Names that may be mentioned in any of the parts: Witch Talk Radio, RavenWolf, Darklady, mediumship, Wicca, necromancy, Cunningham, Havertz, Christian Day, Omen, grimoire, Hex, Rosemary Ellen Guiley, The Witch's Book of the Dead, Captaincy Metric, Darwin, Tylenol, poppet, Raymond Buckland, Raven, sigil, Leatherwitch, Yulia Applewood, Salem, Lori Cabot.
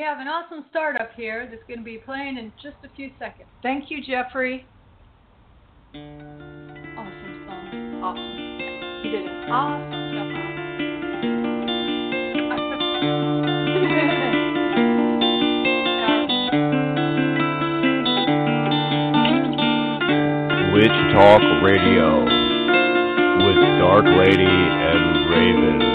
We have an awesome startup here that's going to be playing in just a few seconds. Thank you, Jeffrey. Awesome song. Awesome. You did an awesome job. Witch Talk Radio with Darklady and Raven.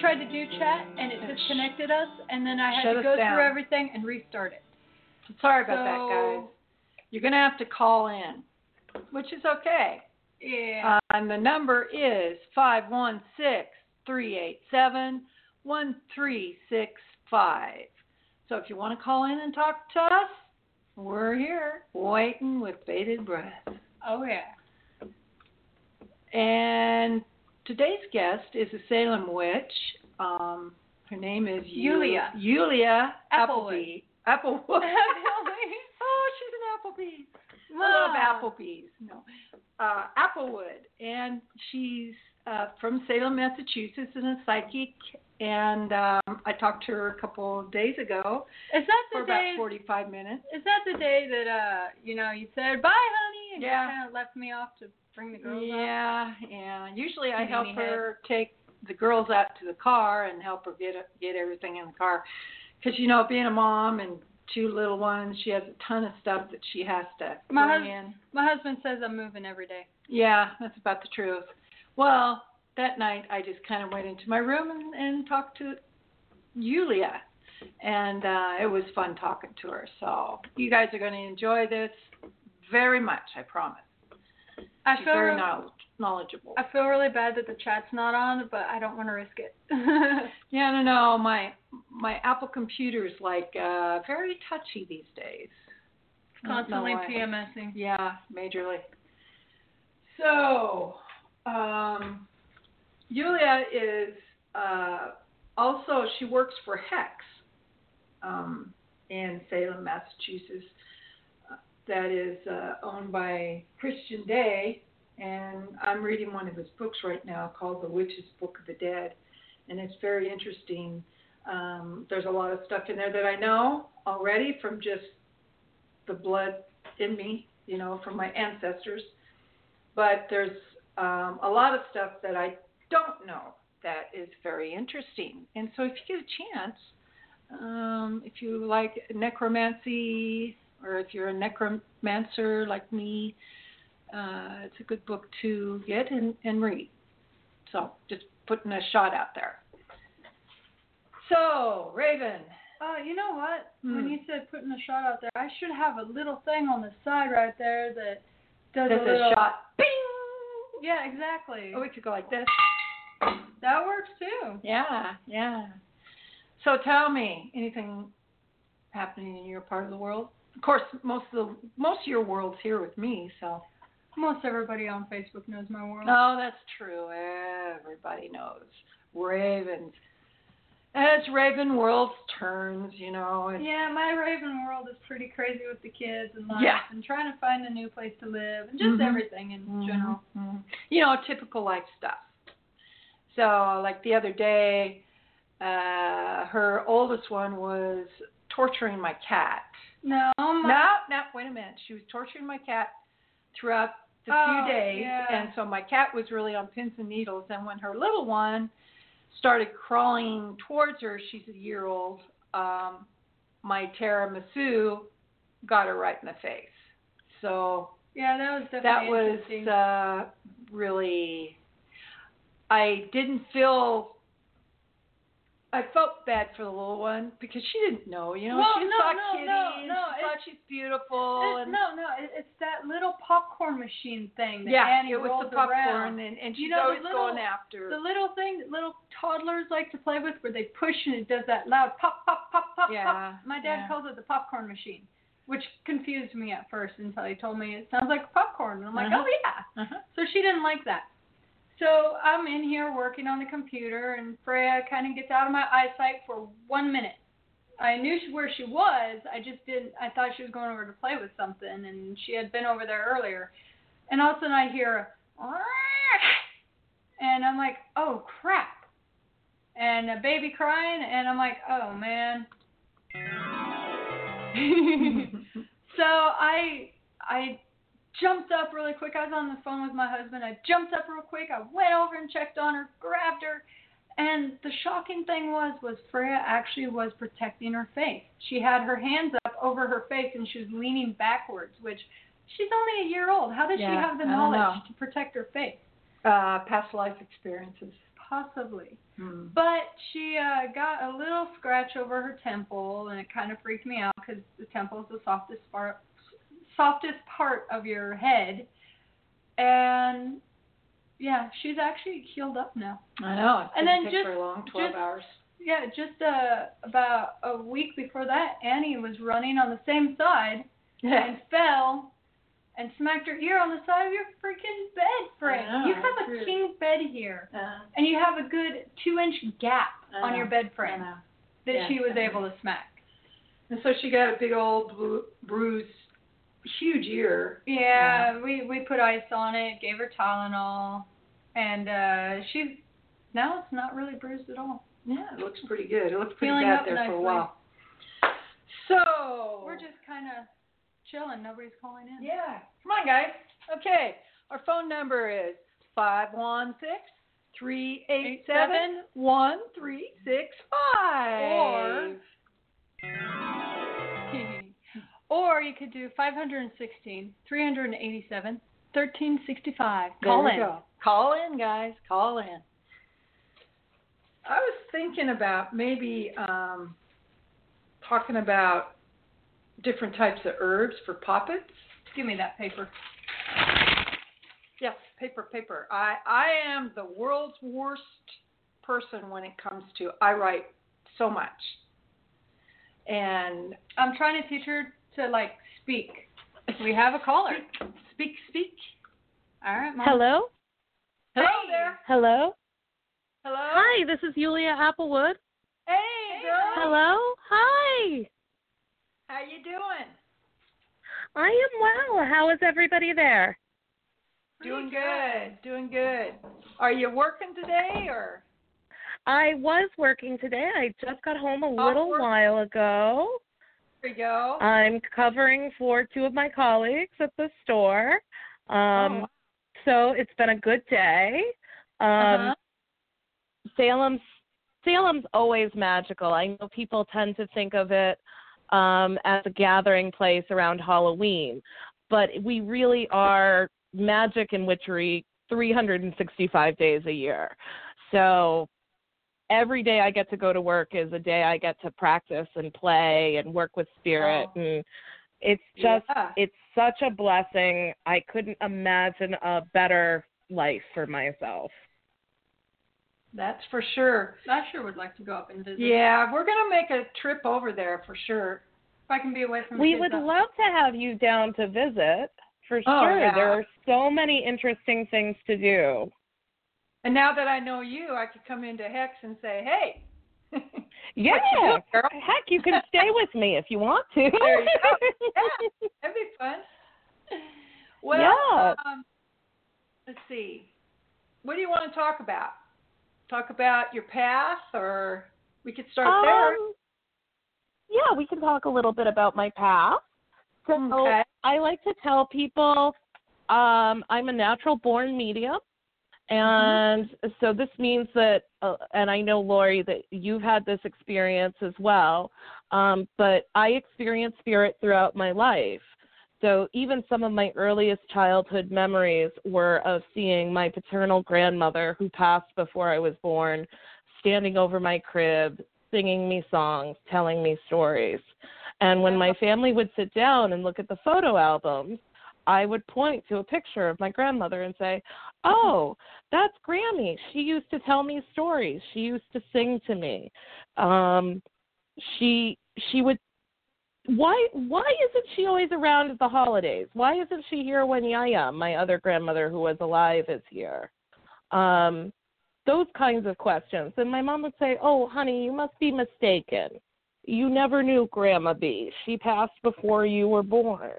Tried to do chat and it disconnected us, and then I had to go through everything and restart it. Sorry about that, guys. You're going to have to call in, which is okay. Yeah. And the number is 516-387-1365. So if you want to call in and talk to us, we're here waiting with bated breath. Oh, yeah. And today's guest is a Salem witch. Her name is Yulia Applewood. Oh, she's an Applebee. I love Applebees. No. Applewood. And she's from Salem, Massachusetts, and a psychic. And I talked to her a couple of days ago about 45 minutes. Is that the day that, you said, bye, honey, and you kind of left me off to bring the girls out? Yeah. Usually I help her take the girls out to the car and help her get everything in the car. Because, being a mom and two little ones, she has a ton of stuff that she has to bring in. My husband says I'm moving every day. Yeah, that's about the truth. Well, that night, I just kind of went into my room and talked to Yulia, and it was fun talking to her. So you guys are going to enjoy this very much, I promise. She's very knowledgeable. I feel really bad that the chat's not on, but I don't want to risk it. Yeah, no. My Apple computer's very touchy these days. Constantly PMSing. Yeah, majorly. So, Yulia is also, she works for Hex in Salem, Massachusetts. That is owned by Christian Day, and I'm reading one of his books right now called The Witch's Book of the Dead, and it's very interesting. There's a lot of stuff in there that I know already from just the blood in me, from my ancestors, but there's a lot of stuff that I don't know that is very interesting. And so if you get a chance, if you like necromancy, or if you're a necromancer like me, it's a good book to get and read. So just putting a shot out there. So, Raven. You know what? When you said putting a shot out there, I should have a little thing on the side right there that does a little shot. Bing! Yeah, exactly. Oh, we could go like this. That works too. Yeah. So tell me, anything happening in your part of the world? Of course, most of your world's here with me, so. Most everybody on Facebook knows my world. Oh, that's true. Everybody knows. Ravens. It's Raven World's turns, Yeah, my Raven World is pretty crazy with the kids and life and trying to find a new place to live and just everything in general. Mm-hmm. Typical life stuff. So, like the other day, her oldest one was torturing my cat. No, wait a minute. She was torturing my cat throughout the few days. Yeah. And so my cat was really on pins and needles. And when her little one started crawling towards her, she's a year old, my tiramisu got her right in the face. So that was really, I didn't feel, I felt bad for the little one because she didn't know, she thought she's beautiful. It's that little popcorn machine thing that Annie rolled around. Yeah, it was the popcorn, and she's always going after. The little thing that little toddlers like to play with where they push and it does that loud pop, pop, pop, pop, pop. My dad calls it the popcorn machine. which confused me at first until he told me it sounds like popcorn. And I'm like, oh, yeah. So she didn't like that. So I'm in here working on the computer, and Freya kind of gets out of my eyesight for 1 minute. I knew where she was. I just didn't. I thought she was going over to play with something, and she had been over there earlier. And all of a sudden I hear, and I'm like, oh, crap. And a baby crying, and I'm like, oh, man. So I jumped up really quick. I was on the phone with my husband. I jumped up real quick. I went over and checked on her, grabbed her. And the shocking thing was Freya actually was protecting her face. She had her hands up over her face, and she was leaning backwards, which she's only a year old. How does she have the knowledge to protect her face? Past life experiences. Possibly. But she got a little scratch over her temple, and it kind of freaked me out because the temple is the softest part of your head. And, yeah, she's actually healed up now. I know. It's and then take just for a long 12 hours. Yeah, just about a week before that, Annie was running on the same side and fell and smacked her ear on the side of your freaking bed frame. You have a king bed here, and you have a good 2-inch gap on your bed frame that she was able to smack. And so she got a big old bruise, huge ear. Yeah, we put ice on it, gave her Tylenol, and now it's not really bruised at all. Yeah, it looks pretty good. It looked pretty bad there for a while. So we're just kind of chilling. Nobody's calling in. Yeah. Come on, guys. Okay. Our phone number is 516-387-1365. Or you could do 516-387-1365. Call in. Go. Call in, guys. Call in. I was thinking about maybe talking about different types of herbs for poppets. Give me that paper. Yes, paper. I am the world's worst person when it comes to, I write so much. And I'm trying to teach her to, like, speak. We have a caller. Speak. All right, Mom. Hello? Hello there. Hello? Hello? Hi, this is Yulia Applewood. Hey, girl. Hello? Hi. How you doing? I am well. How is everybody there? Doing good. Are you working today or? I was working today. I just got home a little while ago. There you go. I'm covering for two of my colleagues at the store. So it's been a good day. Salem's always magical. I know people tend to think of it as a gathering place around Halloween. But we really are magic and witchery 365 days a year. So every day I get to go to work is a day I get to practice and play and work with spirit. Oh. And it's just, it's such a blessing. I couldn't imagine a better life for myself. That's for sure. I sure would like to go up and visit. Yeah, we're going to make a trip over there for sure. If I can be away from the kids. We would love to have you down to visit for sure. Yeah. There are so many interesting things to do. And now that I know you, I could come into Hex and say, hey. Yeah. You do, girl? Heck, you can stay with me if you want to. There you go. Yeah, that'd be fun. Well, yeah. Let's see. What do you want to talk about? Talk about your path, or we could start there. Yeah, we can talk a little bit about my path. So I like to tell people I'm a natural-born medium, and so this means that, and I know, Lori, that you've had this experience as well, but I experienced spirit throughout my life. So even some of my earliest childhood memories were of seeing my paternal grandmother, who passed before I was born, standing over my crib, singing me songs, telling me stories. And when my family would sit down and look at the photo albums, I would point to a picture of my grandmother and say, oh, that's Grammy. She used to tell me stories. She used to sing to me. She would Why isn't she always around at the holidays? Why isn't she here when Yaya, my other grandmother who was alive, is here? Those kinds of questions. And my mom would say, oh, honey, you must be mistaken. You never knew Grandma B. She passed before you were born.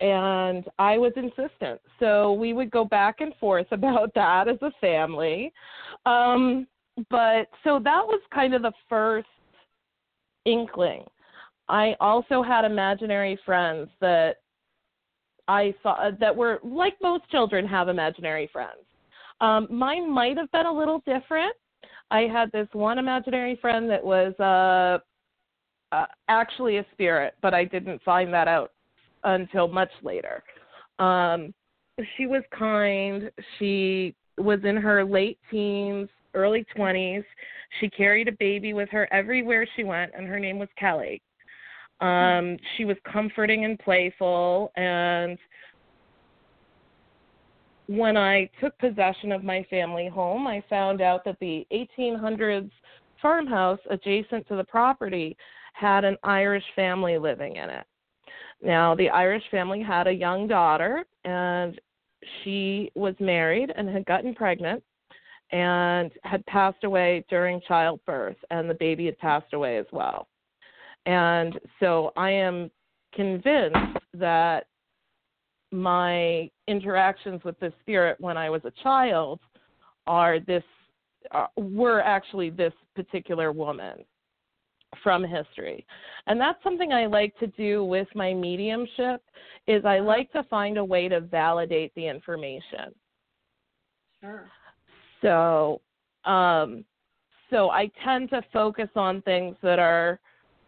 And I was insistent. So we would go back and forth about that as a family. But so that was kind of the first inkling. I also had imaginary friends that I saw that were, like most children have imaginary friends. Mine might have been a little different. I had this one imaginary friend that was actually a spirit, but I didn't find that out until much later. She was kind. She was in her late teens, early 20s. She carried a baby with her everywhere she went, and her name was Kelly. She was comforting and playful, and when I took possession of my family home, I found out that the 1800s farmhouse adjacent to the property had an Irish family living in it. Now, the Irish family had a young daughter, and she was married and had gotten pregnant and had passed away during childbirth, and the baby had passed away as well. And so I am convinced that my interactions with the spirit when I was a child were actually this particular woman from history. And that's something I like to do with my mediumship, is I like to find a way to validate the information. Sure. So I tend to focus on things that are,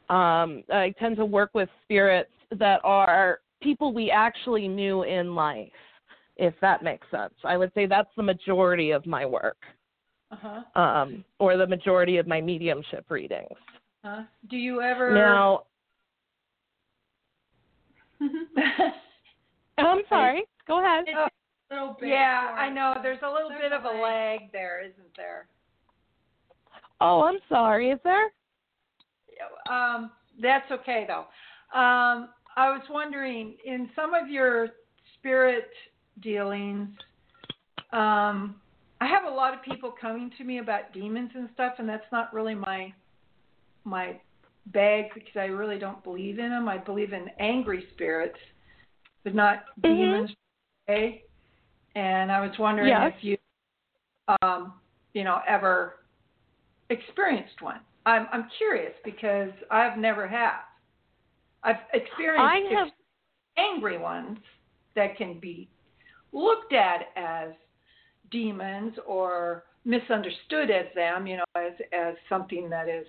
I tend to work with spirits that are people we actually knew in life, if that makes sense. I would say that's the majority of my work, or the majority of my mediumship readings. Do you ever... Now... I'm sorry. Go ahead. I know. There's a little bit of a lag there, isn't there? Oh, I'm sorry. Is there? That's okay, though. I was wondering, in some of your spirit dealings, I have a lot of people coming to me about demons and stuff, and that's not really my bag because I really don't believe in them. I believe in angry spirits, but not demons. Okay? And I was wondering if you, ever experienced one. I'm curious because I've never had. I've experienced angry ones that can be looked at as demons or misunderstood as them, as something that is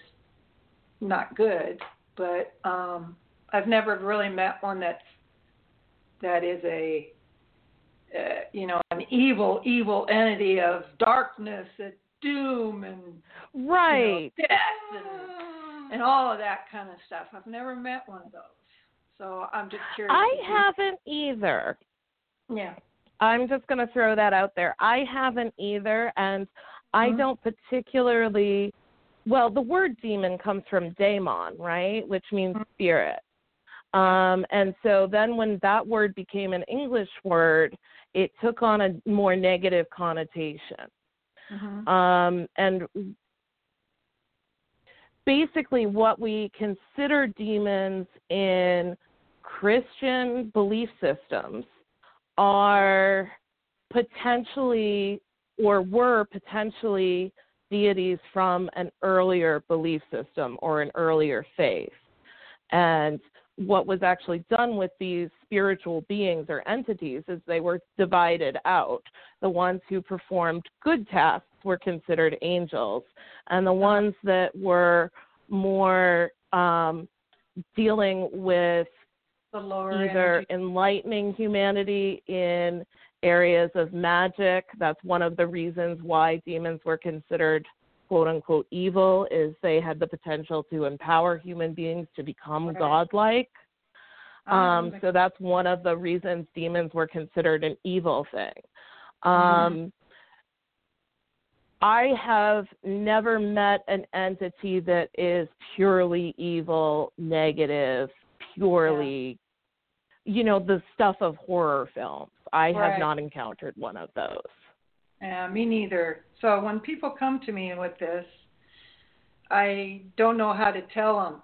not good. But I've never really met one that is a an evil entity of darkness, and doom, and death and all of that kind of stuff. I've never met one of those. So I'm just curious. I haven't either. Yeah. I'm just going to throw that out there. I haven't either, and I don't particularly... Well, the word demon comes from daemon, right, which means spirit. And so then when that word became an English word, it took on a more negative connotation. And basically what we consider demons in Christian belief systems are potentially, or were potentially, deities from an earlier belief system or an earlier faith. And what was actually done with these spiritual beings or entities is they were divided out. The ones who performed good tasks were considered angels, and the ones that were more dealing with the lower either energy, enlightening humanity in areas of magic. That's one of the reasons why demons were considered quote-unquote evil, is they had the potential to empower human beings to become godlike. So that's one of the reasons demons were considered an evil thing. I have never met an entity that is purely evil, negative, purely, you know, the stuff of horror films. I have not encountered one of those. Yeah, me neither. So when people come to me with this, I don't know how to tell them.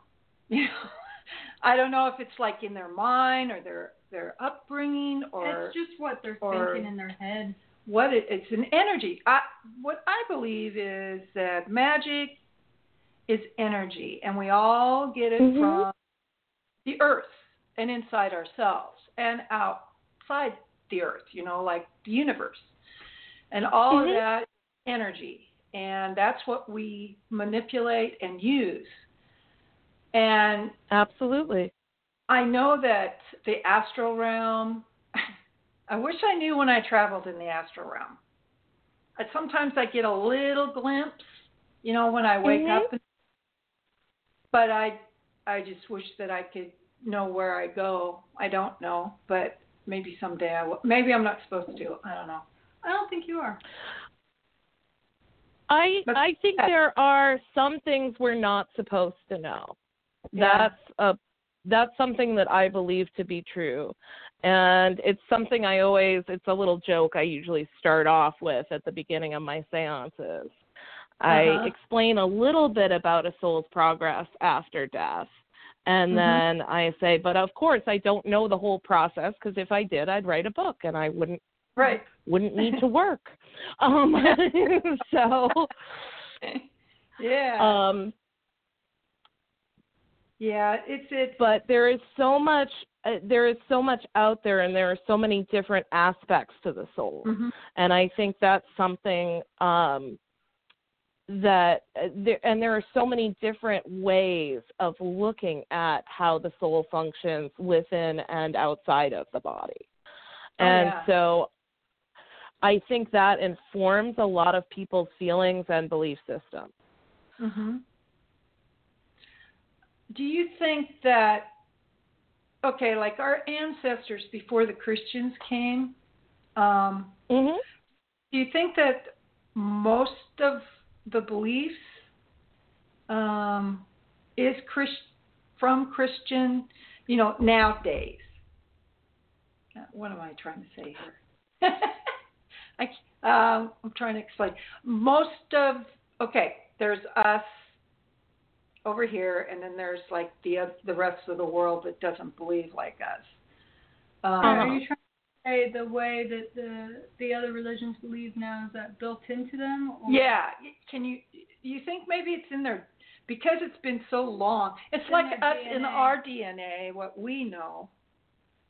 You know, I don't know if it's like in their mind or their upbringing, or it's just what they're thinking in their head. It's an energy. What I believe is that magic is energy, and we all get it from the earth and inside ourselves and outside the earth, you know, like the universe. And all of that energy, and that's what we manipulate and use. And absolutely, I know that the astral realm, I wish I knew when I traveled in the astral realm. Sometimes I get a little glimpse, you know, when I wake up. But I just wish that I could know where I go. I don't know, but maybe someday I will. Maybe I'm not supposed to. I don't know. I don't think you are. I think there are some things we're not supposed to know. Yeah. That's something that I believe to be true. And it's something it's a little joke I usually start off with at the beginning of my seances. I explain a little bit about a soul's progress after death. And then I say, but of course I don't know the whole process, because if I did, I'd write a book and I wouldn't need to work. It's but there is so much out there, and there are so many different aspects to the soul. And I think that's something there are so many different ways of looking at how the soul functions within and outside of the body. And so I think that informs a lot of people's feelings and belief systems. Do you think that, like our ancestors before the Christians came, do you think that most of the beliefs is from Christian, you know, nowadays? What am I trying to say here? I'm trying to explain. There's us over here, and then there's like the rest of the world that doesn't believe like us. Are you trying to say the way that the other religions believe now, is that built into them? Or? Yeah. Can you think maybe it's in their, because it's been so long. It's like us in our DNA, what we know.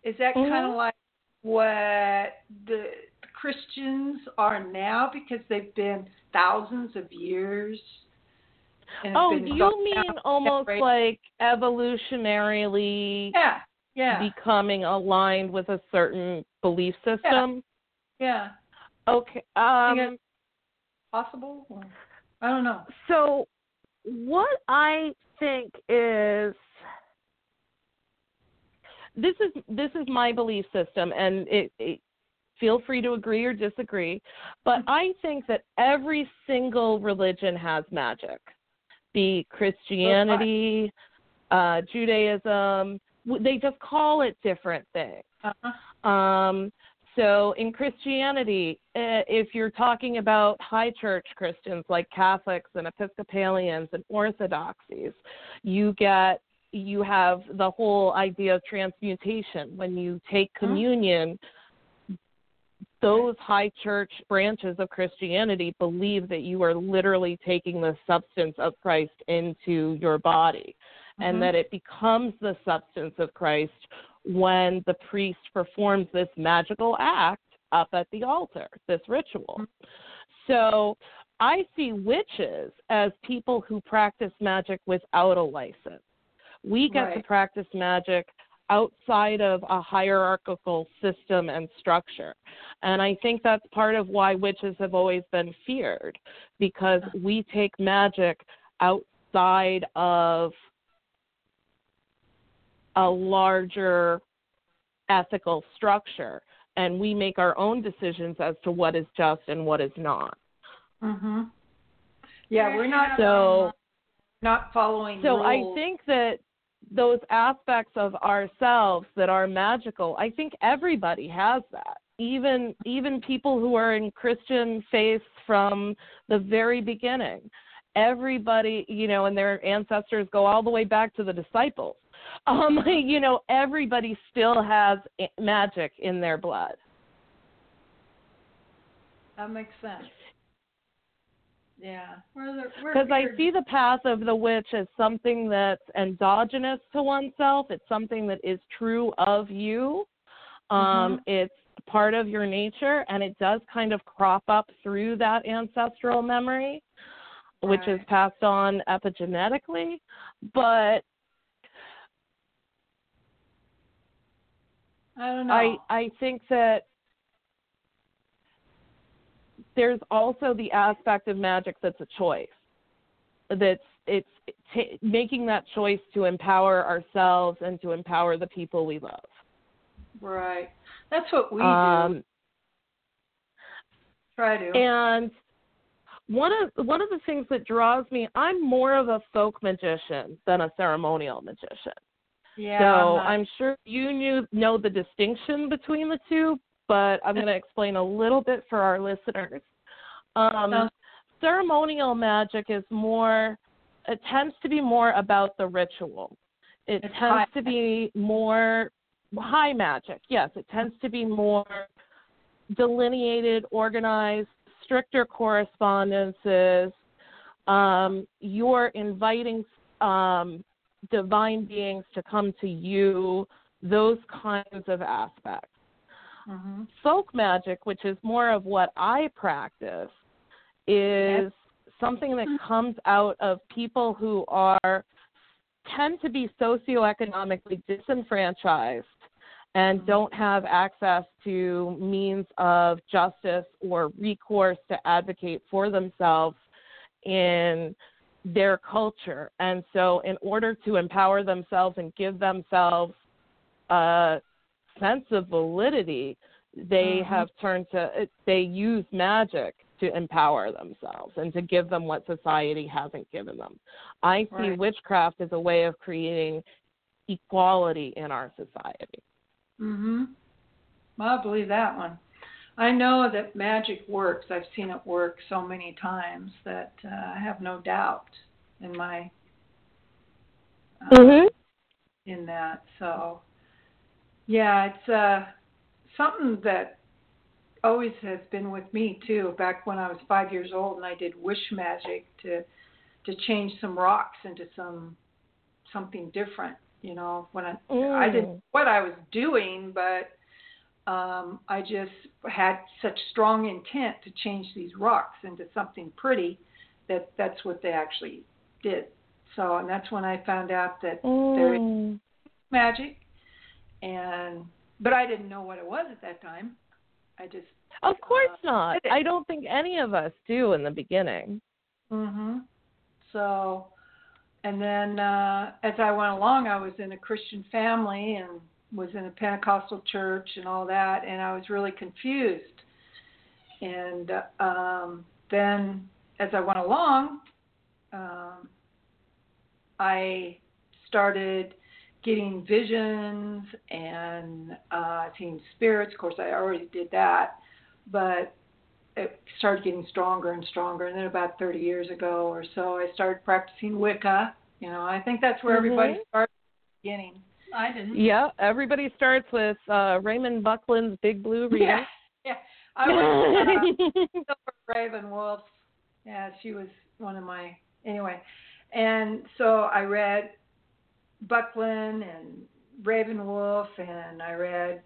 Is that kind of like what the Christians are now, because they've been thousands of years? You mean almost like evolutionarily becoming aligned with a certain belief system? Yeah. Okay. Think it's possible? Or? I don't know. So what I think is, This is my belief system, and it, feel free to agree or disagree, but I think that every single religion has magic, be Christianity, Judaism. They just call it different things. So in Christianity, if you're talking about high church Christians like Catholics and Episcopalians and Orthodoxies, you have the whole idea of transmutation. When you take communion, those high church branches of Christianity believe that you are literally taking the substance of Christ into your body, and that it becomes the substance of Christ when the priest performs this magical act up at the altar, this ritual. So I see witches as people who practice magic without a license. We get to practice magic outside of a hierarchical system and structure. And I think that's part of why witches have always been feared, because we take magic outside of a larger ethical structure, and we make our own decisions as to what is just and what is not. Yeah, we're not not following rules. So I think that those aspects of ourselves that are magical, I think everybody has that. Even people who are in Christian faith from the very beginning. Everybody, and their ancestors go all the way back to the disciples. Everybody still has magic in their blood. That makes sense. Yeah. Because I see the path of the witch as something that's endogenous to oneself. It's something that is true of you. It's part of your nature, and it does kind of crop up through that ancestral memory, which is passed on epigenetically. But I don't know. I think that there's also the aspect of magic that's a choice. It's making that choice to empower ourselves and to empower the people we love. Right. That's what we do. Try to. And one of the things that draws me, I'm more of a folk magician than a ceremonial magician. Yeah. So I'm sure you know the distinction between the two, but I'm going to explain a little bit for our listeners. Ceremonial magic is it tends to be more about the ritual. It tends to be more high magic. Yes, it tends to be more delineated, organized, stricter correspondences. You're inviting divine beings to come to you, those kinds of aspects. Mm-hmm. Folk magic, which is more of what I practice, is something that comes out of people who tend to be socioeconomically disenfranchised and don't have access to means of justice or recourse to advocate for themselves in their culture. And so in order to empower themselves and give themselves a sense of validity, they have they use magic to empower themselves and to give them what society hasn't given them. I see witchcraft as a way of creating equality in our society. Well, I believe that one. I know that magic works. I've seen it work so many times that I have no doubt in my in that. So, yeah, it's something that always has been with me too. Back when I was 5 years old, and I did wish magic to change some rocks into something different. When I didn't know what I was doing, but I just had such strong intent to change these rocks into something pretty that's what they actually did. So, and that's when I found out that there is magic, but I didn't know what it was at that time. Of course not. I don't think any of us do in the beginning. So, and then as I went along, I was in a Christian family and was in a Pentecostal church and all that, and I was really confused. And then as I went along, I started getting visions and seeing spirits. Of course, I already did that, but it started getting stronger and stronger. And then about 30 years ago or so, I started practicing Wicca. I think that's where everybody starts at the beginning. I didn't. Yeah, everybody starts with Raymond Buckland's Big Blue Reader. Yeah. I was RavenWolf. Yeah, she was one of my... Anyway, and so I read Buckland and RavenWolf, and I read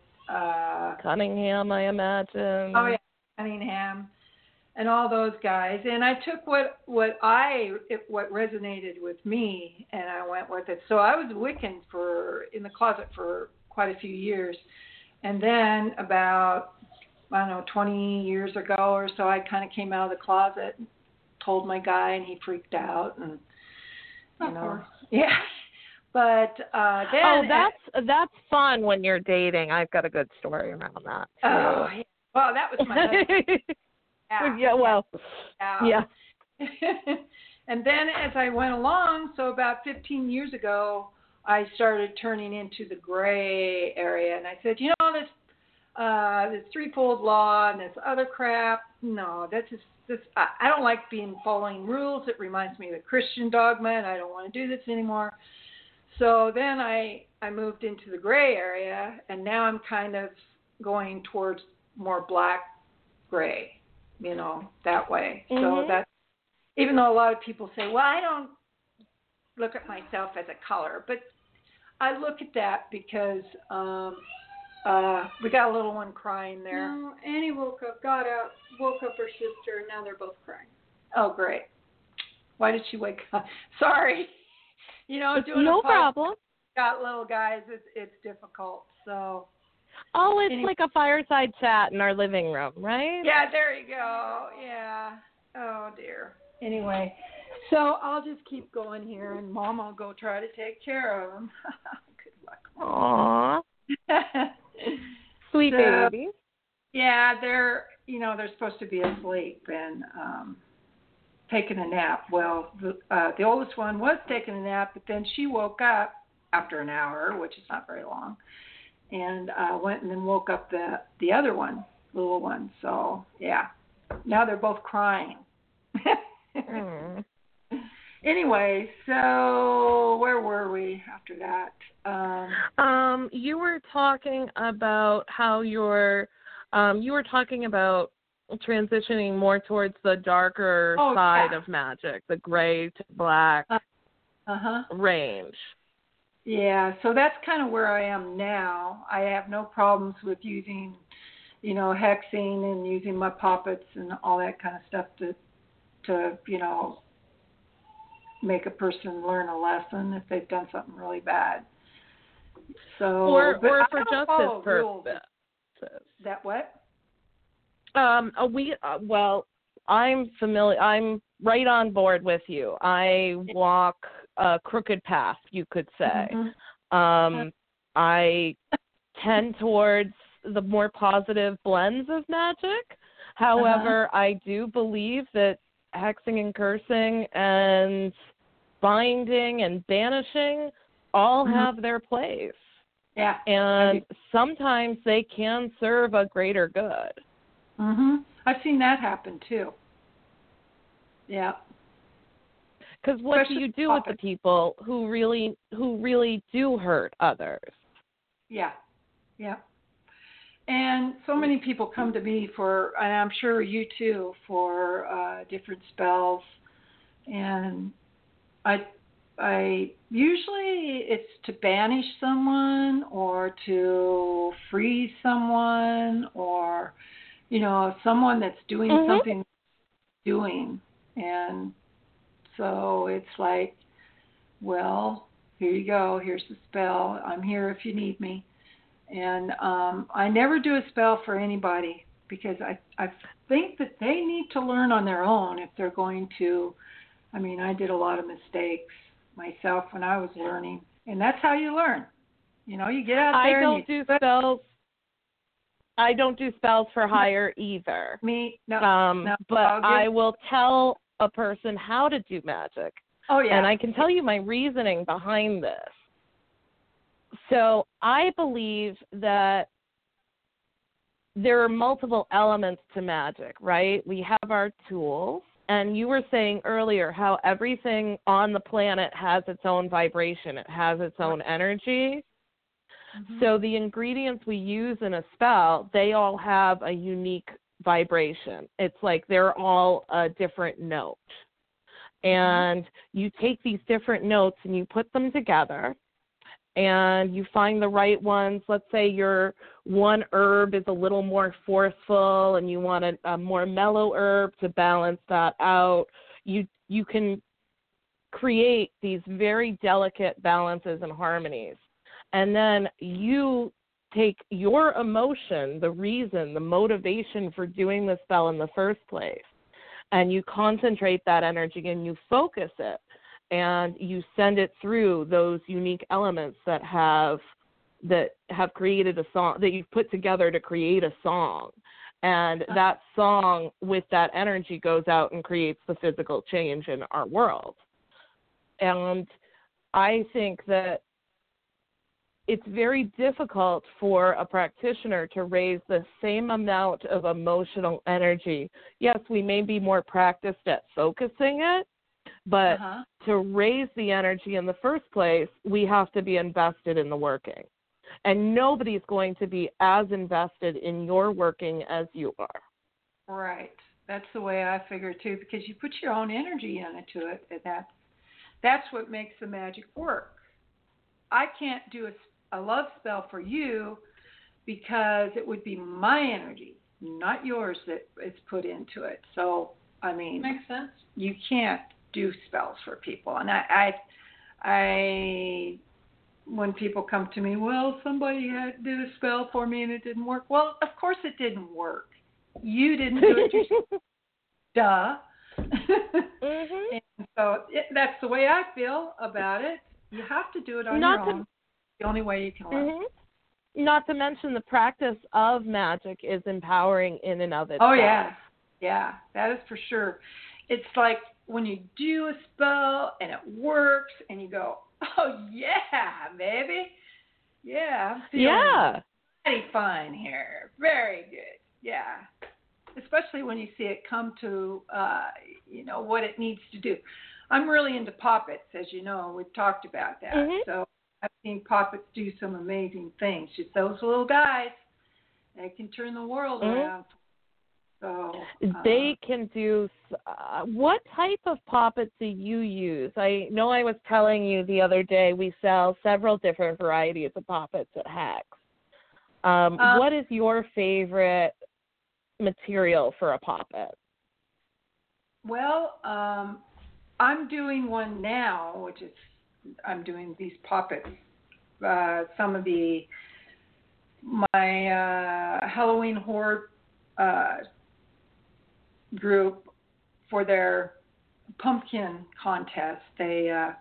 Cunningham, I imagine. Oh yeah, Cunningham, and all those guys. And I took what resonated with me, and I went with it. So I was Wiccan in the closet for quite a few years, and then about 20 years ago or so, I kind of came out of the closet, and told my guy, and he freaked out, and But then that's fun when you're dating. I've got a good story around that. Oh, yeah. Well, that was my husband. Yeah. And then as I went along, so about 15 years ago, I started turning into the gray area. And I said, you know, this threefold law and this other crap, no, that's just, I don't like following rules. It reminds me of the Christian dogma, and I don't want to do this anymore. So then I moved into the gray area, and now I'm kind of going towards more black, gray, you know, that way. Mm-hmm. So that's, even though a lot of people say, well, I don't look at myself as a color, but I look at that because we got a little one crying there. No, Annie woke up, got up, woke up her sister, and now they're both crying. Oh, great. Why did she wake up? Sorry. You know, doing no problem. Got little guys, it's difficult, so. Oh, it's anyway. Like a fireside chat in our living room, right? Yeah, there you go. Yeah. Oh, dear. Anyway, so I'll just keep going here, and Mom will go try to take care of them. Good luck, Mom. Aww. Sweet baby. Yeah, they're supposed to be asleep and taking a nap. Well, the oldest one was taking a nap, but then she woke up after an hour, which is not very long, and went and then woke up the other one, little one. So, yeah. Now they're both crying. Mm. Anyway, so where were we after that? You were talking about how you were talking about transitioning more towards the darker side of magic, the gray to black range. Yeah, so that's kind of where I am now. I have no problems with using, you know, hexing and using my poppets and all that kind of stuff to you know, make a person learn a lesson if they've done something really bad. So, or for justice purposes. That what? I'm familiar. I'm right on board with you. I walk a crooked path, you could say. Mm-hmm. I tend towards the more positive blends of magic. However, I do believe that hexing and cursing and binding and banishing all have their place. Yeah. And sometimes they can serve a greater good. Mhm. I've seen that happen too. Yeah. Because what do you do with the people who really do hurt others? Yeah. Yeah. And so many people come to me for, and I'm sure you too, for different spells. And I usually it's to banish someone or to free someone or, you know, someone that's doing something doing. And so it's like, well, here you go. Here's the spell. I'm here if you need me. And I never do a spell for anybody because I think that they need to learn on their own if they're going to. I mean, I did a lot of mistakes myself when I was learning, and that's how you learn. You know, you get out there. I don't do spells for hire either. Me, no. But I will tell a person how to do magic. Oh yeah. And I can tell you my reasoning behind this. So I believe that there are multiple elements to magic, right? We have our tools, and you were saying earlier how everything on the planet has its own vibration. It has its own energy. Mm-hmm. So the ingredients we use in a spell, they all have a unique vibration. It's like they're all a different note. And you take these different notes and you put them together. And you find the right ones. Let's say your one herb is a little more forceful and you want a more mellow herb to balance that out. You can create these very delicate balances and harmonies. And then you take your emotion, the reason, the motivation for doing the spell in the first place, and you concentrate that energy and you focus it. And you send it through those unique elements that have created a song, that you've put together to create a song. And that song with that energy goes out and creates the physical change in our world. And I think that it's very difficult for a practitioner to raise the same amount of emotional energy. Yes, we may be more practiced at focusing it, but to raise the energy in the first place, we have to be invested in the working. And nobody's going to be as invested in your working as you are. Right. That's the way I figure, too, because you put your own energy into it, and that's what makes the magic work. I can't do a love spell for you because it would be my energy, not yours, that is put into it. So, I mean, makes sense. You can't do spells for people. And I when people come to me, well, somebody did a spell for me and it didn't work. Well, of course it didn't work. You didn't do it yourself. Duh. Mm-hmm. And so that's the way I feel about it. You have to do it on your own. It's the only way you can learn. Mm-hmm. Not to mention the practice of magic is empowering in and of itself. Oh, yeah. Yeah, that is for sure. It's like when you do a spell and it works and you go, oh, yeah, baby. Yeah. Yeah. Pretty fine here. Very good. Yeah. Especially when you see it come to, what it needs to do. I'm really into poppets, as you know. We've talked about that. Mm-hmm. So I've seen poppets do some amazing things. Just those little guys, they can turn the world around. So they can do. What type of poppet do you use? I know I was telling you the other day we sell several different varieties of poppets at Hex. What is your favorite material for a poppet? Well, I'm doing one now, which is I'm doing these poppets. Some of my Halloween horror group for their pumpkin contest. They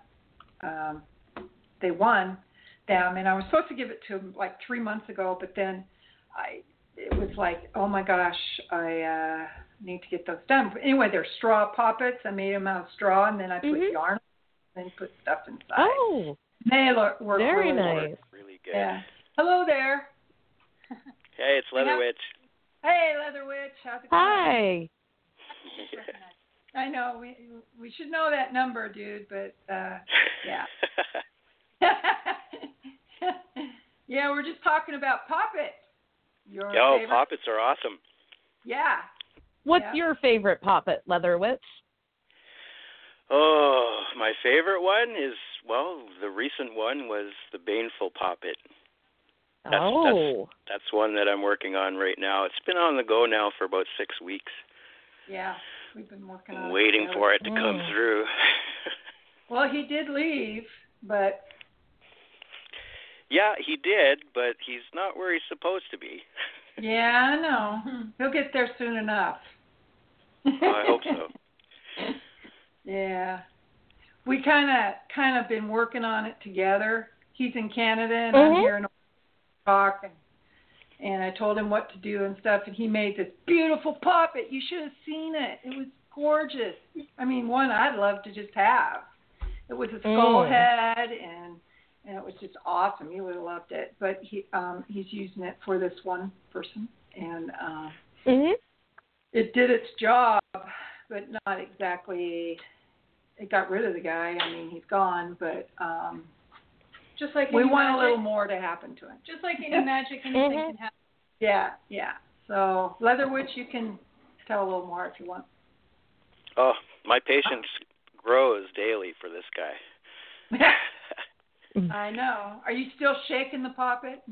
won them, and I was supposed to give it to them like 3 months ago, but then it was like, oh my gosh, I need to get those done. But anyway, they're straw poppets. I made them out of straw, and then I put yarn and then put stuff inside. Oh, they work very really nice. Work really good. Yeah. Hello there. Hey, it's Leatherwitch. Hey, Leatherwitch. How's it going? Hi. Yeah. I know. We should know that number, dude, but, yeah. Yeah, we're just talking about poppets. Yo, favorite? Poppets are awesome. Yeah. What's your favorite poppet, Leatherwitch? Oh, my favorite one is, the recent one was the Baneful poppet. That's one that I'm working on right now. It's been on the go now for about 6 weeks. Yeah, we've been working on it. Waiting for it to come through. Well, he did leave, but... Yeah, he did, but he's not where he's supposed to be. Yeah, I know. He'll get there soon enough. I hope so. Yeah. We kind of been working on it together. He's in Canada, and I'm here in talk, and I told him what to do and stuff, and he made this beautiful poppet. You should have seen it. It was gorgeous. I mean, one I'd love to just have. It was a skull head, and it was just awesome. He would have loved it. But he's using it for this one person, and it did its job, but not exactly. It got rid of the guy. I mean, he's gone, but just like we want magic, a little more to happen to him. Just like any magic, anything can happen. Yeah, yeah. So, Leatherwitch, you can tell a little more if you want. Oh, my patience grows daily for this guy. I know. Are you still shaking the poppet?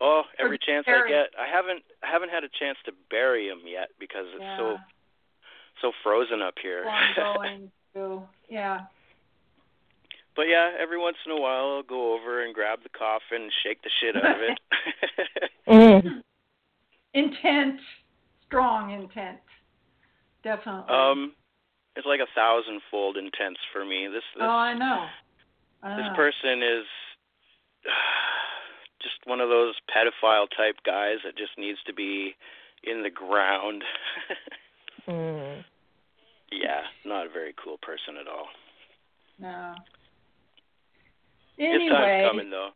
Oh, every chance I get. I haven't had a chance to bury him yet because it's so frozen up here. Ongoing, too. Yeah. But, yeah, every once in a while I'll go over and grab the coffin and shake the shit out of it. Intent. Strong intent. Definitely. It's like 1,000-fold intense for me. This I know. This person is just one of those pedophile type guys that just needs to be in the ground. Mm. Yeah, not a very cool person at all. No. Anyway. His time's coming, though.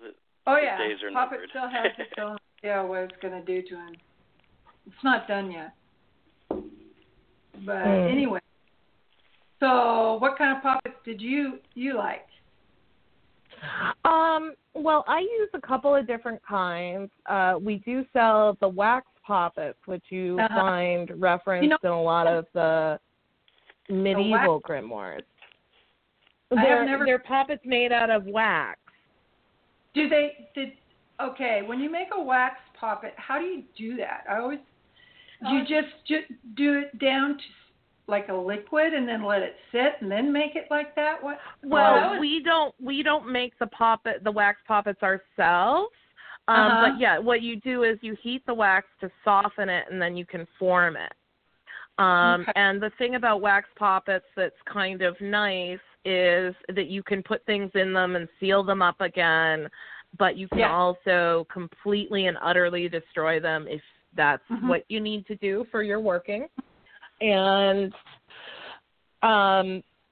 The days are numbered. Puppet still has to tell him what it's going to do to him. It's not done yet. But anyway. So what kind of puppets did you like? Well, I use a couple of different kinds. We do sell the wax puppets, which you find referenced in a lot of the medieval grimoires. They're puppets made out of wax. When you make a wax puppet, how do you do that? You just do it down to like a liquid and then let it sit and then make it like that? What? Well, we don't make the wax puppets ourselves. But yeah, what you do is you heat the wax to soften it and then you can form it. And the thing about wax puppets that's kind of nice is that you can put things in them and seal them up again, but you can also completely and utterly destroy them if that's what you need to do for your working. And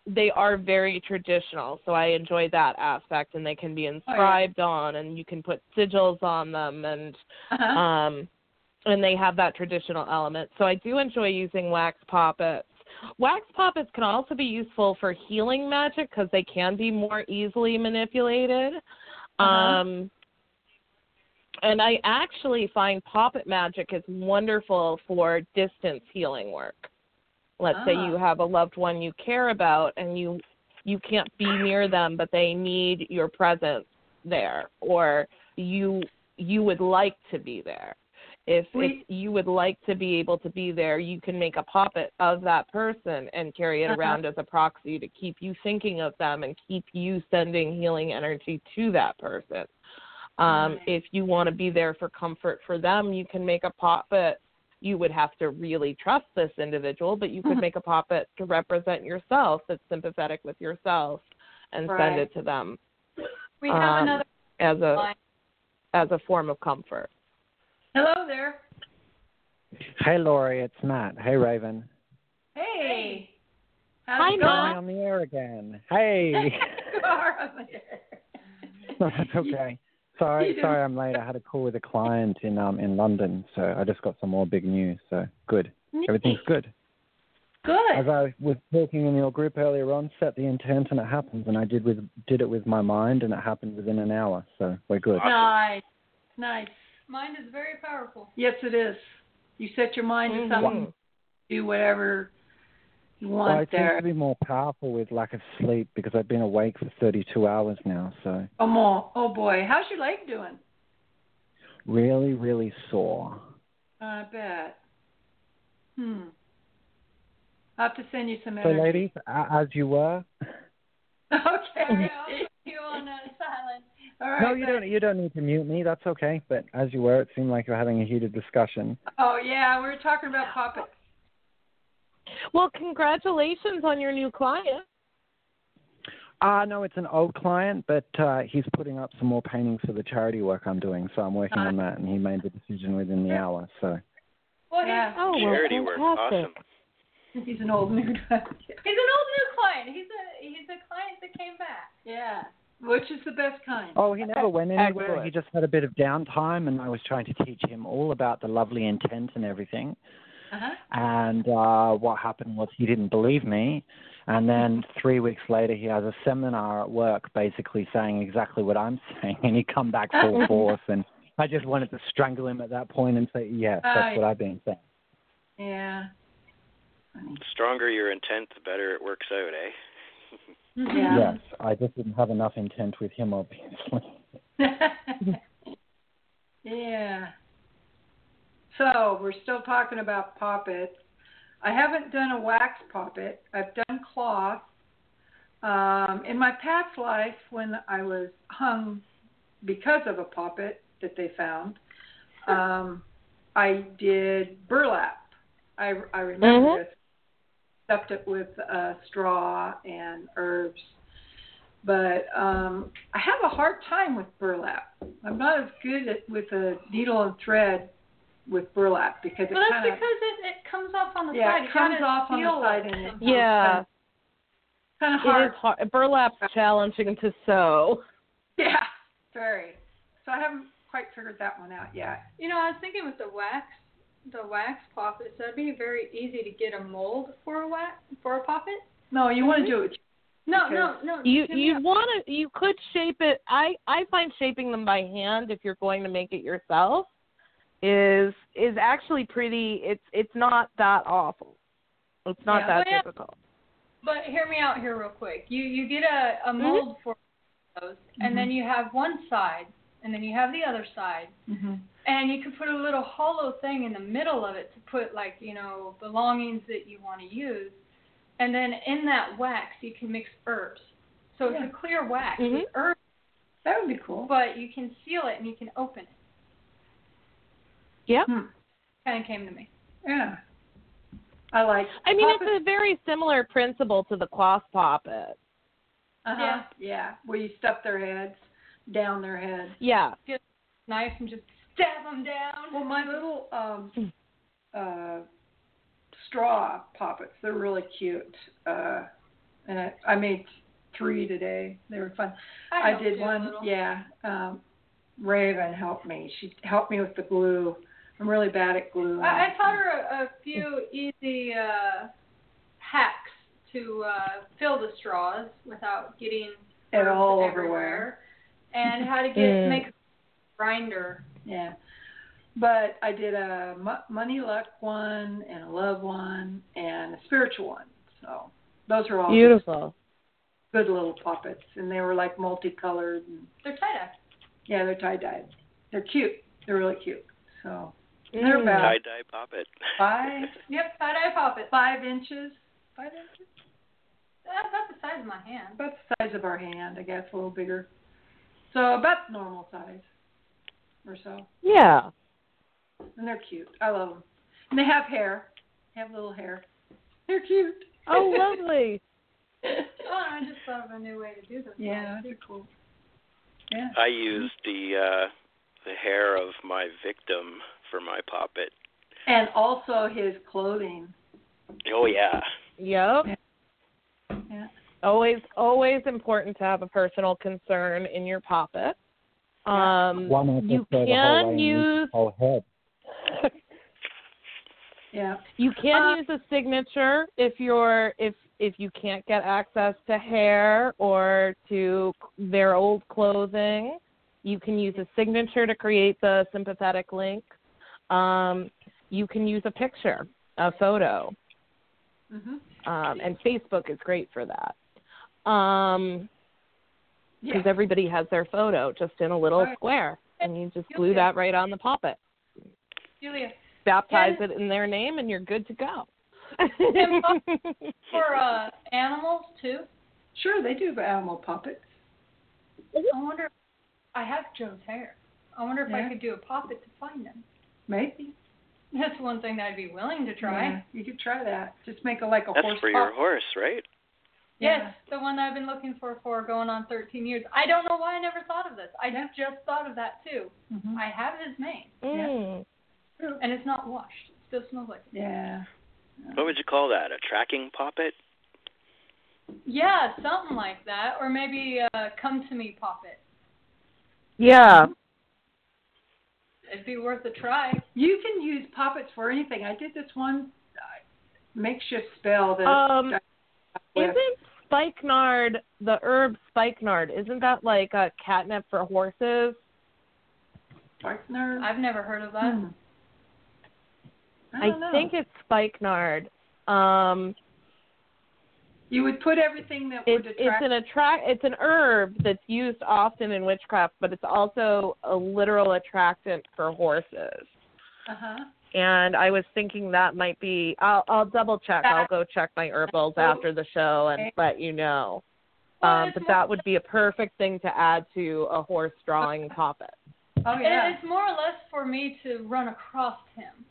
they are very traditional, so I enjoy that aspect, and they can be inscribed on, and you can put sigils on them, and they have that traditional element. So I do enjoy using wax poppets. Wax poppets can also be useful for healing magic because they can be more easily manipulated. And I actually find poppet magic is wonderful for distance healing work. Let's say you have a loved one you care about and you can't be near them, but they need your presence there, or you would like to be there. If you would like to be able to be there, you can make a poppet of that person and carry it around as a proxy to keep you thinking of them and keep you sending healing energy to that person. If you want to be there for comfort for them, you can make a poppet. You would have to really trust this individual, but you could make a poppet to represent yourself that's sympathetic with yourself and send it to them. We have another as a form of comfort. Hello there. Hey, Lori, it's Matt. Hey, Raven. Hey. How's it going? I'm on the air again. Hey. You are on the air. No, that's okay. Sorry, I'm late. I had a call with a client in London, so I just got some more big news. So good, everything's good. Good. As I was talking in your group earlier on, set the intent and it happens, and I did it with my mind, and it happened within an hour. So we're good. Nice. Mind is very powerful. Yes, it is. You set your mind to something, do whatever you want. Well, it seems to be more powerful with lack of sleep because I've been awake for 32 hours now. So. Oh boy, how's your leg doing? Really, really sore. I bet. I'll have to send you some energy. So, ladies, as you were. Okay. You on silent. All right. No, you don't need to mute me. That's okay. But as you were, it seemed like you're having a heated discussion. Oh yeah, we were talking about puppets. Well, congratulations on your new client. No, it's an old client, but he's putting up some more paintings for the charity work I'm doing, so I'm working on that, and he made the decision within the hour. So. Well, yeah. Charity work, awesome. He's an old new client. He's a client that came back. Yeah, which is the best kind. Oh, he never went anywhere. Excellent. He just had a bit of downtime, and I was trying to teach him all about the lovely intent and everything. And what happened was he didn't believe me, and then 3 weeks later he has a seminar at work basically saying exactly what I'm saying, and he come back full force, and I just wanted to strangle him at that point and say, yes, that's what I've been saying. Yeah. The stronger your intent, the better it works out, eh? Yeah. Yes, I just didn't have enough intent with him, obviously. Yeah. So we're still talking about poppets. I haven't done a wax poppet. I've done cloth. In my past life, when I was hung because of a poppet that they found, I did burlap. I remember this. Stuffed it with straw and herbs. But I have a hard time with burlap. I'm not as good with a needle and thread with burlap because it kind of. Well, that's because it comes off on the side. Yeah, it comes off on the side and it's kind of hard. It is hard. Burlap's challenging to sew. Yeah, very. So I haven't quite figured that one out yet. You know, I was thinking with the wax poppet, so it'd be very easy to get a mold for a poppet. No, you want to do it. No. You could shape it. I find shaping them by hand if you're going to make it yourself is actually pretty. It's not that awful. It's not that difficult. But hear me out here real quick. You get a mold mm-hmm. for those, and mm-hmm. then you have one side, and then you have the other side, mm-hmm. and you could put a little hollow thing in the middle of it to put belongings that you want to use. And then in that wax, you can mix herbs. So it's a clear wax mm-hmm. with herbs. That would be cool. But you can seal it and you can open it. Yep. Kind of came to me. Yeah. It's a very similar principle to the cloth poppet. Uh-huh. Yeah. Where you stuff their heads down their heads. Yeah. Get a knife and just stab them down. Well, my little... straw poppets. They're really cute. And I made 3 today. They were fun. I did one. Yeah. Raven helped me. She helped me with the glue. I'm really bad at glue. I taught her a few easy hacks to fill the straws without getting it all everywhere. And how to make a grinder. Yeah. But I did a money luck one and a love one and a spiritual one. So those are all beautiful, good little poppets, and they were like multicolored. And they're tie-dyed. Yeah, they're tie-dyed. They're cute. They're really cute. So they're about tie-dye poppet. 5. Yep, tie-dye poppet. 5 inches. 5 inches. That's about the size of my hand. About the size of our hand, I guess, a little bigger. So about normal size, or so. Yeah. And they're cute. I love them. And they have hair. They have little hair. They're cute. Oh, lovely. Oh, I just thought of a new way to do this. Yeah, that'd be cool. Yeah. I used the hair of my victim for my poppet. And also his clothing. Oh, yeah. Yep. Yeah. Always important to have a personal concern in your poppet. You can use... Oh, head. Yeah. You can use a signature if you can't get access to hair or to their old clothing. You can use a signature to create the sympathetic link. You can use a picture, a photo. Mm-hmm. And Facebook is great for that. Because everybody has their photo just in a little square. And you just glue that right on the poppet. Yulia. Baptize it in their name, and you're good to go. For animals, too? Sure, they do animal puppets. I wonder, I have Joe's hair. I wonder if I could do a puppet to find them. Maybe. That's one thing that I'd be willing to try. Yeah, you could try that. Just make it like a horse puppet. That's for your horse, right? Yes, the one that I've been looking for going on 13 years. I don't know why I never thought of this. I just thought of that, too. Mm-hmm. I have his mane. Mm. Yeah. And it's not washed. It still smells like it. Yeah. What would you call that? A tracking poppet? Yeah, something like that. Or maybe a come to me poppet. Yeah. It'd be worth a try. You can use poppets for anything. I did this one makeshift spell that isn't spikenard, the herb spikenard, isn't that like a catnip for horses? Spikenard? I've never heard of that. Hmm. I think it's spikenard. You would put everything that would attract... It's an herb that's used often in witchcraft, but it's also a literal attractant for horses. Uh-huh. And I was thinking that might be... I'll double check. I'll go check my herbals after the show and let you know. But that would be a perfect thing to add to a horse drawing poppet. Oh, yeah. It's more or less for me to run across him.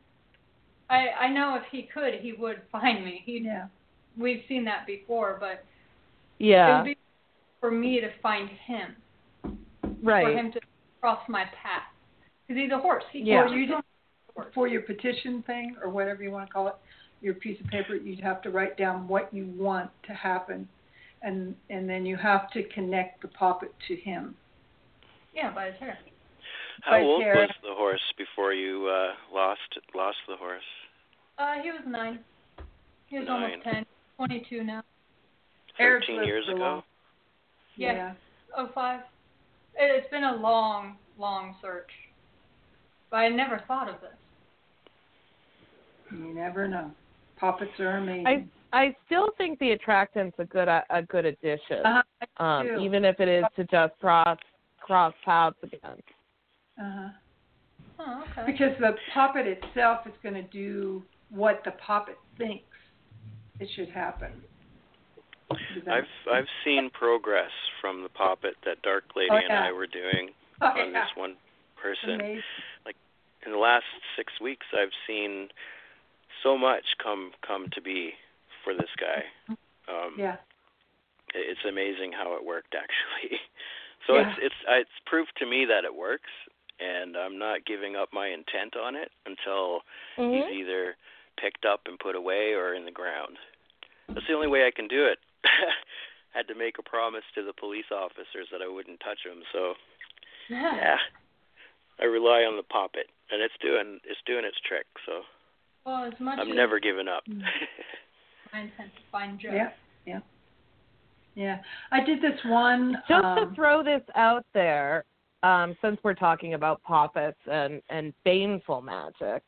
I know if he could, he would find me. We've seen that before, but it would be for me to find him. Right. For him to cross my path. Because he's a horse. He can't for your petition thing or whatever you want to call it, your piece of paper, you'd have to write down what you want to happen, and then you have to connect the puppet to him. Yeah, by his hair. How old was the horse before you lost the horse? He was 9. He was 9. Almost 10. 22 now. 13 years ago? Yeah. 05. It's been a long, long search. But I never thought of this. You never know. Puppets are amazing. I still think the attractant's a good addition, even if it is to just cross paths again. Uh-huh. Oh, okay. Because the puppet itself is going to do what the puppet thinks it should happen. I've seen progress from the puppet that Darklady and I were doing on this one person. Amazing. Like in the last 6 weeks, I've seen so much come to be for this guy. It's amazing how it worked, actually. So it's proof to me that it works. And I'm not giving up my intent on it until he's either picked up and put away or in the ground. That's the only way I can do it. I had to make a promise to the police officers that I wouldn't touch him. So, I rely on the puppet, and it's doing its trick. So, I'm never giving up. My intent to find Joe. Yeah. I did this one. Just to throw this out there. Since we're talking about poppets and baneful magic,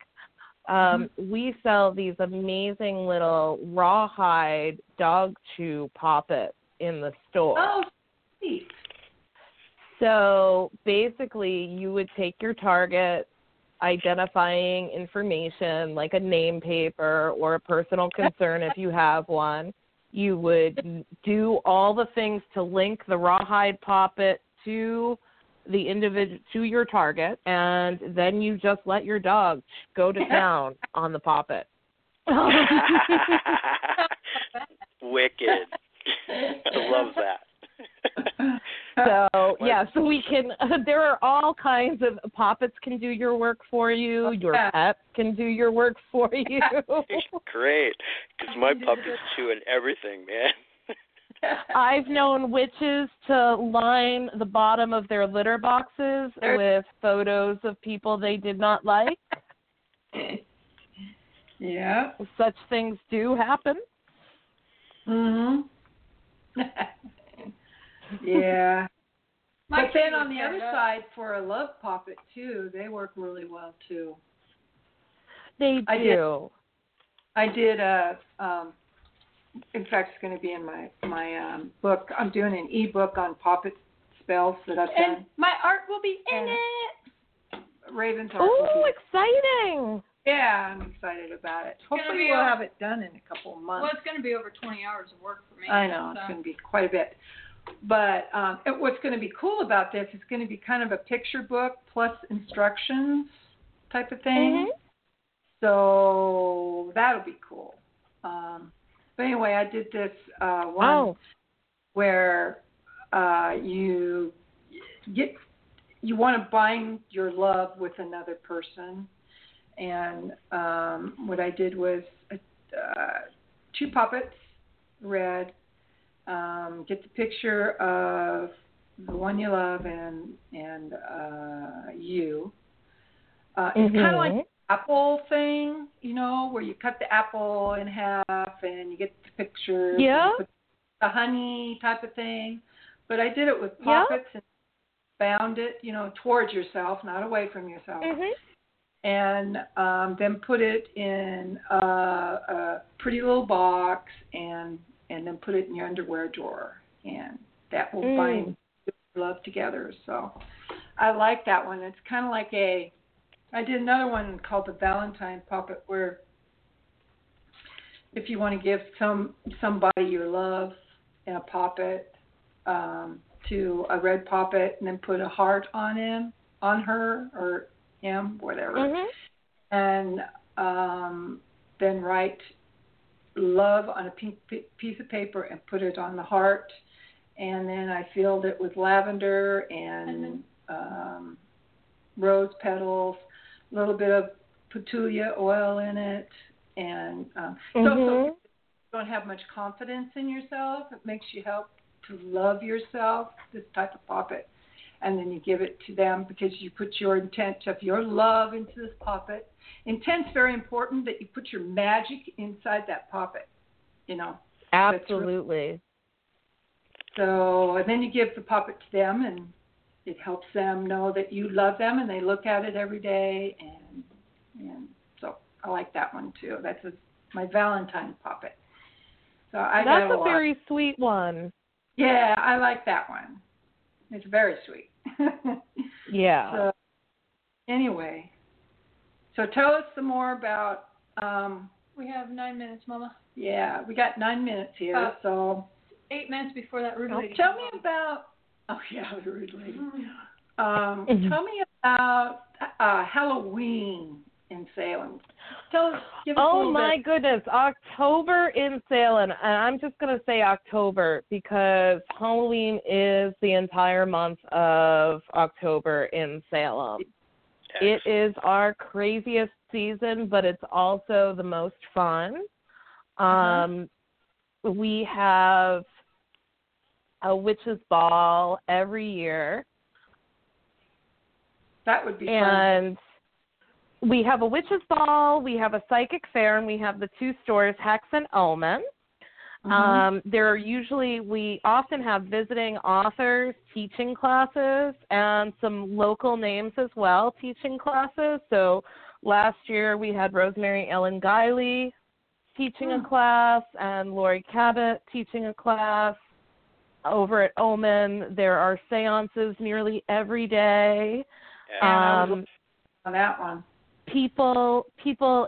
we sell these amazing little rawhide dog chew poppets in the store. Oh, sweet. So basically you would take your target identifying information like a name paper or a personal concern if you have one. You would do all the things to link the rawhide poppet to the individual, to your target, and then you just let your dog go to town on the poppet. Wicked. I love that. So we can, there are all kinds of, poppets can do your work for you, your pets can do your work for you. Great, because my puppy's chewing everything, man. I've known witches to line the bottom of their litter boxes with photos of people they did not like. Yeah. Such things do happen. Mm-hmm. Yeah. But then on the other side, for a love puppet, too, they work really well, too. They do. I did a... in fact, it's going to be in my book. I'm doing an e-book on poppet spells that I've done. And my art will be in it. Raven's art. Oh, exciting! Yeah, I'm excited about it. Hopefully, we'll have it done in a couple of months. Well, it's going to be over 20 hours of work for me. I know it's going to be quite a bit. But what's going to be cool about this? It's going to be kind of a picture book plus instructions type of thing. Mm-hmm. So that'll be cool. But anyway, I did this one where you want to bind your love with another person, and what I did was 2 puppets, red. Get the picture of the one you love and you. It's kind of like apple thing, you know, where you cut the apple in half and you get the picture. Yeah. The honey type of thing. But I did it with poppets and bound it, you know, towards yourself, not away from yourself. Mm-hmm. And then put it in a pretty little box and then put it in your underwear drawer. And that will bind your love together. So I like that one. It's kind of like I did another one called the Valentine Puppet, where if you want to give somebody your love in a puppet to a red puppet, and then put a heart on him, on her, or him, whatever, and then write love on a piece of paper and put it on the heart, and then I filled it with lavender and rose petals, a little bit of patchouli oil in it, and so if you don't have much confidence in yourself, it makes you help to love yourself, this type of poppet. And then you give it to them because you put your intent of your love into this poppet. Intent's very important, that you put your magic inside that poppet, you know. Absolutely. Really... So, and then you give the poppet to them, and it helps them know that you love them, and they look at it every day. And so I like that one, too. That's my Valentine poppet. So I That's a very sweet one. Yeah, I like that one. It's very sweet. Yeah. So, anyway, so tell us some more about... we have 9 minutes, Mama. Yeah, we got 9 minutes here, so... 8 minutes before that rude lady. Tell me about... Oh, yeah, the rude lady. Tell me about Halloween in Salem. Tell us... Give us goodness, October in Salem. And I'm just going to say October because Halloween is the entire month of October in Salem. Yes. It is our craziest season, but it's also the most fun. We have a witch's ball every year. That would be fun. We have a witch's ball, we have a psychic fair, and we have the two stores, Hex and Omen. There are usually, we often have visiting authors, teaching classes, and some local names as well, teaching classes. So last year we had Rosemary Ellen Guiley teaching a class and Lori Cabot teaching a class. Over at Omen, there are seances nearly every day. Yeah, on that one. People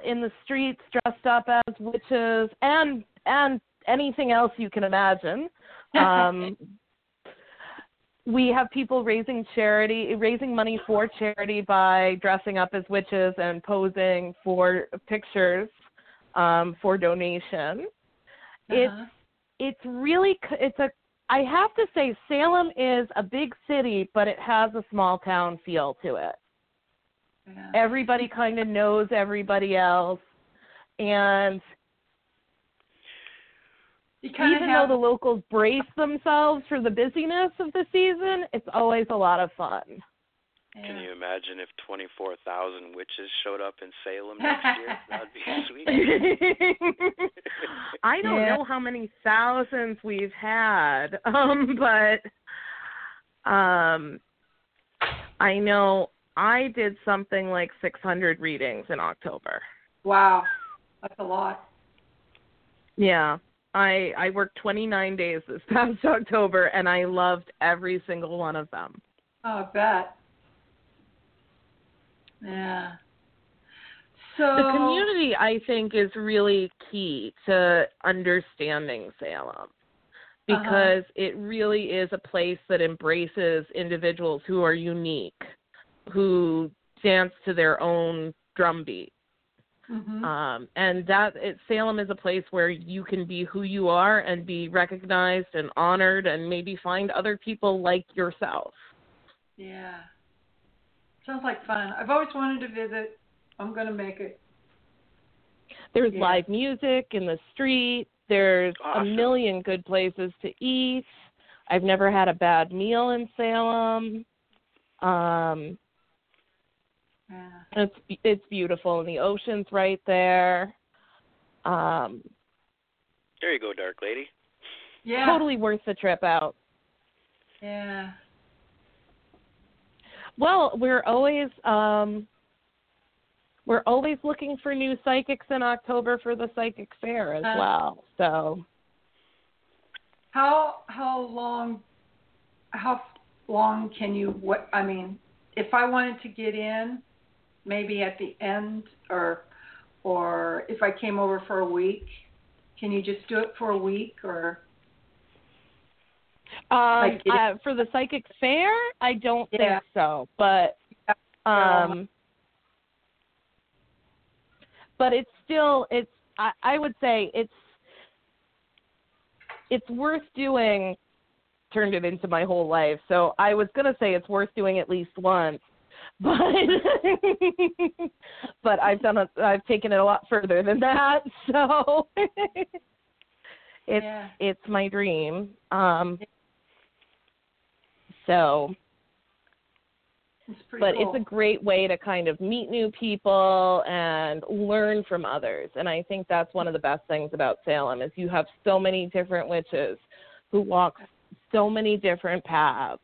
in the streets dressed up as witches and anything else you can imagine. We have people raising money for charity by dressing up as witches and posing for pictures for donation. I have to say Salem is a big city, but it has a small town feel to it. Everybody kind of knows everybody else, and even though the locals brace themselves for the busyness of the season, it's always a lot of fun. Can you imagine if 24,000 witches showed up in Salem next year? That would be sweet. I don't know how many thousands we've had, but I know... I did something like 600 readings in October. Wow. That's a lot. Yeah. I worked 29 days this past October, and I loved every single one of them. Oh, I bet. Yeah. So the community, I think, is really key to understanding Salem, because it really is a place that embraces individuals who are unique, who dance to their own drumbeat. And Salem is a place where you can be who you are and be recognized and honored and maybe find other people like yourself. Yeah. Sounds like fun. I've always wanted to visit. I'm going to make it. There's live music in the street. There's a million good places to eat. I've never had a bad meal in Salem. It's beautiful, and the ocean's right there. There you go, Darklady. Yeah, totally worth the trip out. Yeah. Well, we're always looking for new psychics in October for the psychic fair as well. So how long can you, if I wanted to get in, maybe at the end, or if I came over for a week, can you just do it for a week? Or for the psychic fair, I don't think so, but it's still, I would say it's worth doing. Turned it into my whole life. So I was going to say it's worth doing at least once, but but I've taken it a lot further than that. So it's my dream. It's a great way to kind of meet new people and learn from others. And I think that's one of the best things about Salem is you have so many different witches who walk so many different paths.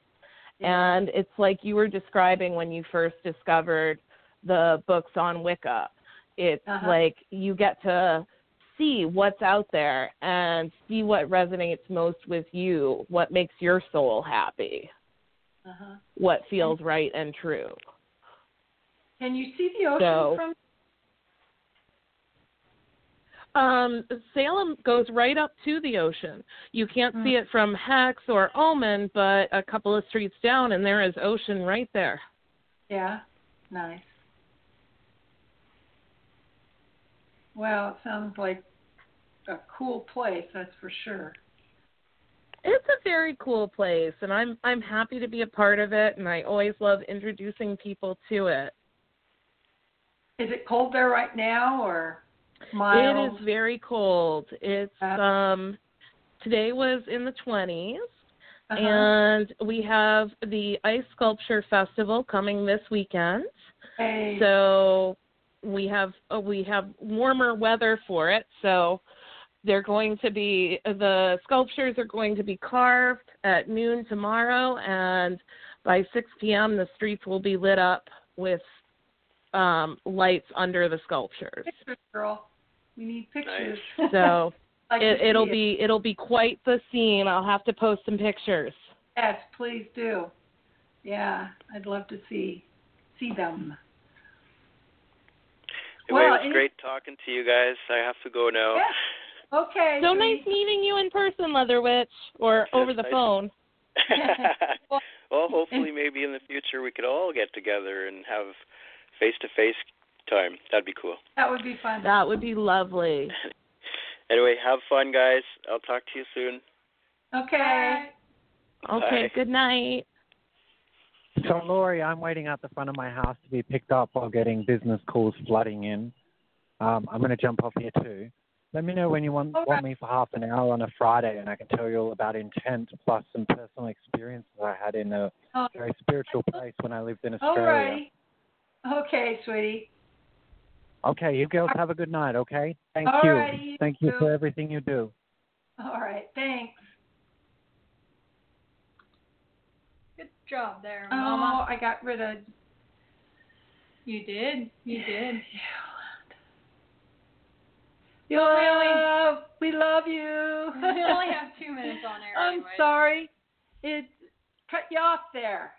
Yeah. And it's like you were describing when you first discovered the books on Wicca. It's like you get to see what's out there and see what resonates most with you, what makes your soul happy. What feels right and true. Can you see the ocean from? Salem goes right up to the ocean. You can't see it from Hex or Omen, but a couple of streets down, and there is ocean right there. Yeah, nice. Well, it sounds like a cool place, that's for sure. It's a very cool place, and I'm happy to be a part of it, and I always love introducing people to it. Is it cold there right now, or mild? It is very cold. It's today was in the 20s, and we have the Ice Sculpture Festival coming this weekend. Hey. So we have warmer weather for it. So. The sculptures are going to be carved at noon tomorrow, and by 6 p.m. the streets will be lit up with lights under the sculptures. Pictures, girl. We need pictures. Nice. So it'll be quite the scene. I'll have to post some pictures. Yes, please do. Yeah, I'd love to see them. Anyway, it was great talking to you guys. I have to go now. Yeah. Okay. So nice meeting you in person, Leatherwitch, or over the phone. Well, hopefully maybe in the future we could all get together and have face-to-face time. That'd be cool. That would be fun. That would be lovely. Anyway, have fun, guys. I'll talk to you soon. Okay. Bye. Okay, good night. So, Lori, I'm waiting out the front of my house to be picked up while getting business calls flooding in. I'm going to jump off here, too. Let me know when you want me for half an hour on a Friday, and I can tell you all about intent plus some personal experiences I had in a very spiritual place when I lived in Australia. All right. Okay, sweetie. Okay, you girls have a good night, okay? Thank you for everything you do. All right, thanks. Good job there, Mama. I got rid of... You did? You did. Yeah. We love you. We only have 2 minutes on air. I'm sorry. It cut you off there.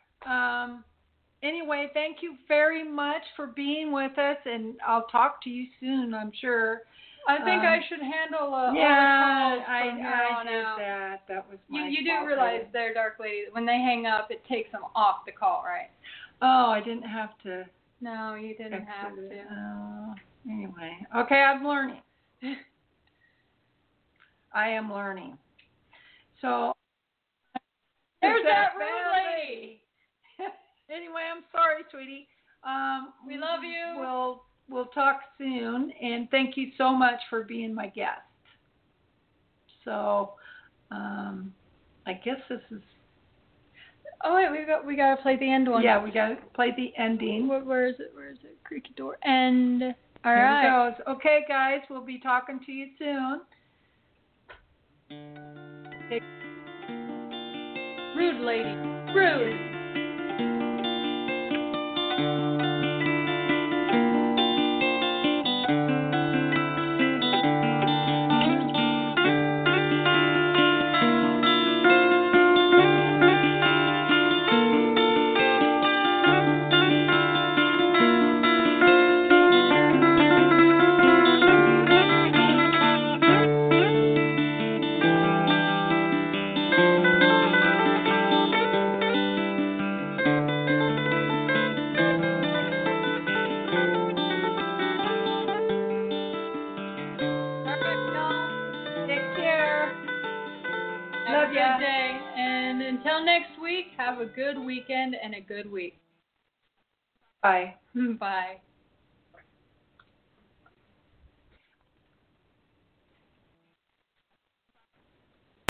Anyway, thank you very much for being with us, and I'll talk to you soon, I'm sure. I think I should handle that. That was my You do realize there, Darklady, when they hang up, it takes them off the call, right? Oh, I didn't have to. No, you didn't have to. Anyway, okay, I'm learning. I am learning. So there's that rude lady. Anyway, I'm sorry, sweetie. We love you. We'll talk soon, and thank you so much for being my guest. So I guess this is. Oh wait, we got to play the end one. Yeah, we got to play the ending. Where is it? Where is it? Creaky door end. All right. It goes. Okay, guys, we'll be talking to you soon. Rude lady. Rude. Have a good weekend and a good week. Bye. Bye.